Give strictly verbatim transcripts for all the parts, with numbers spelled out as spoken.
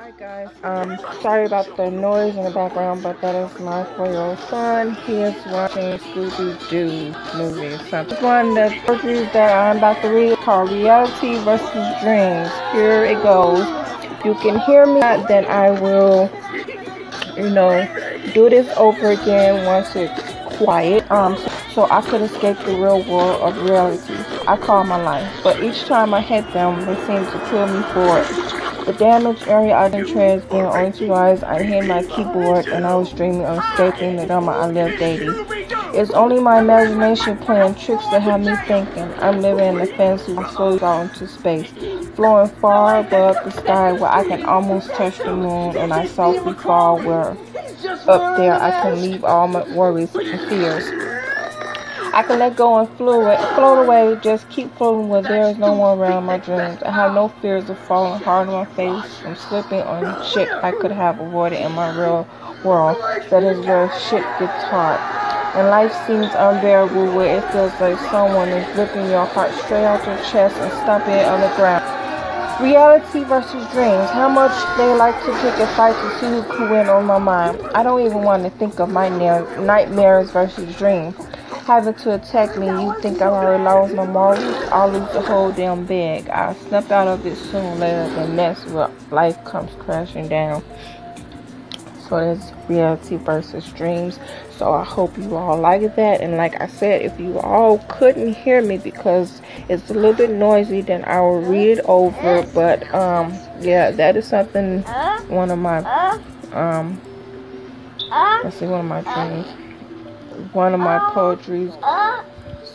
Hi guys, um, sorry about the noise in the background, but that is my four-year-old son. He is watching Scooby-Doo movie or something. This one, the first review that I'm about to read is called Reality versus Dreams. Here it goes. If you can hear me, then I will, you know, do this over again once it's quiet, um, so, so I could escape the real world of reality I call my life. But each time I hit them, they seem to kill me for it. The damaged area I didn't trans being on two eyes, I hit my keyboard and I was dreaming of escaping the drama I lived dating. It's only my imagination playing tricks that have me thinking I'm living in a fancy slowly out into space, flowing far above the sky where I can almost touch the moon, and I softly fall where up there I can leave all my worries and fears. I can let go and float, float away, just keep floating where there is no one around my dreams. I have no fears of falling hard on my face from slipping on shit I could have avoided in my real world. That is where shit gets hard. And life seems unbearable where it feels like someone is ripping your heart straight out your chest and stomping it on the ground. Reality versus dreams. How much they like to pick a fight to see who could win on my mind. I don't even want to think of my nightmares versus dreams. Having to attack me, you think I already lost my morals? I'll lose the whole damn bag. I'll snap out of it soon later than mess where life comes crashing down. So that's reality versus dreams. So I hope you all like that. And like I said, if you all couldn't hear me because it's a little bit noisy, then I will read it over. But um, yeah, that is something one of my um, let's see, one of my dreams. One of my poetries.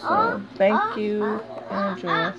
So thank you, Andreas.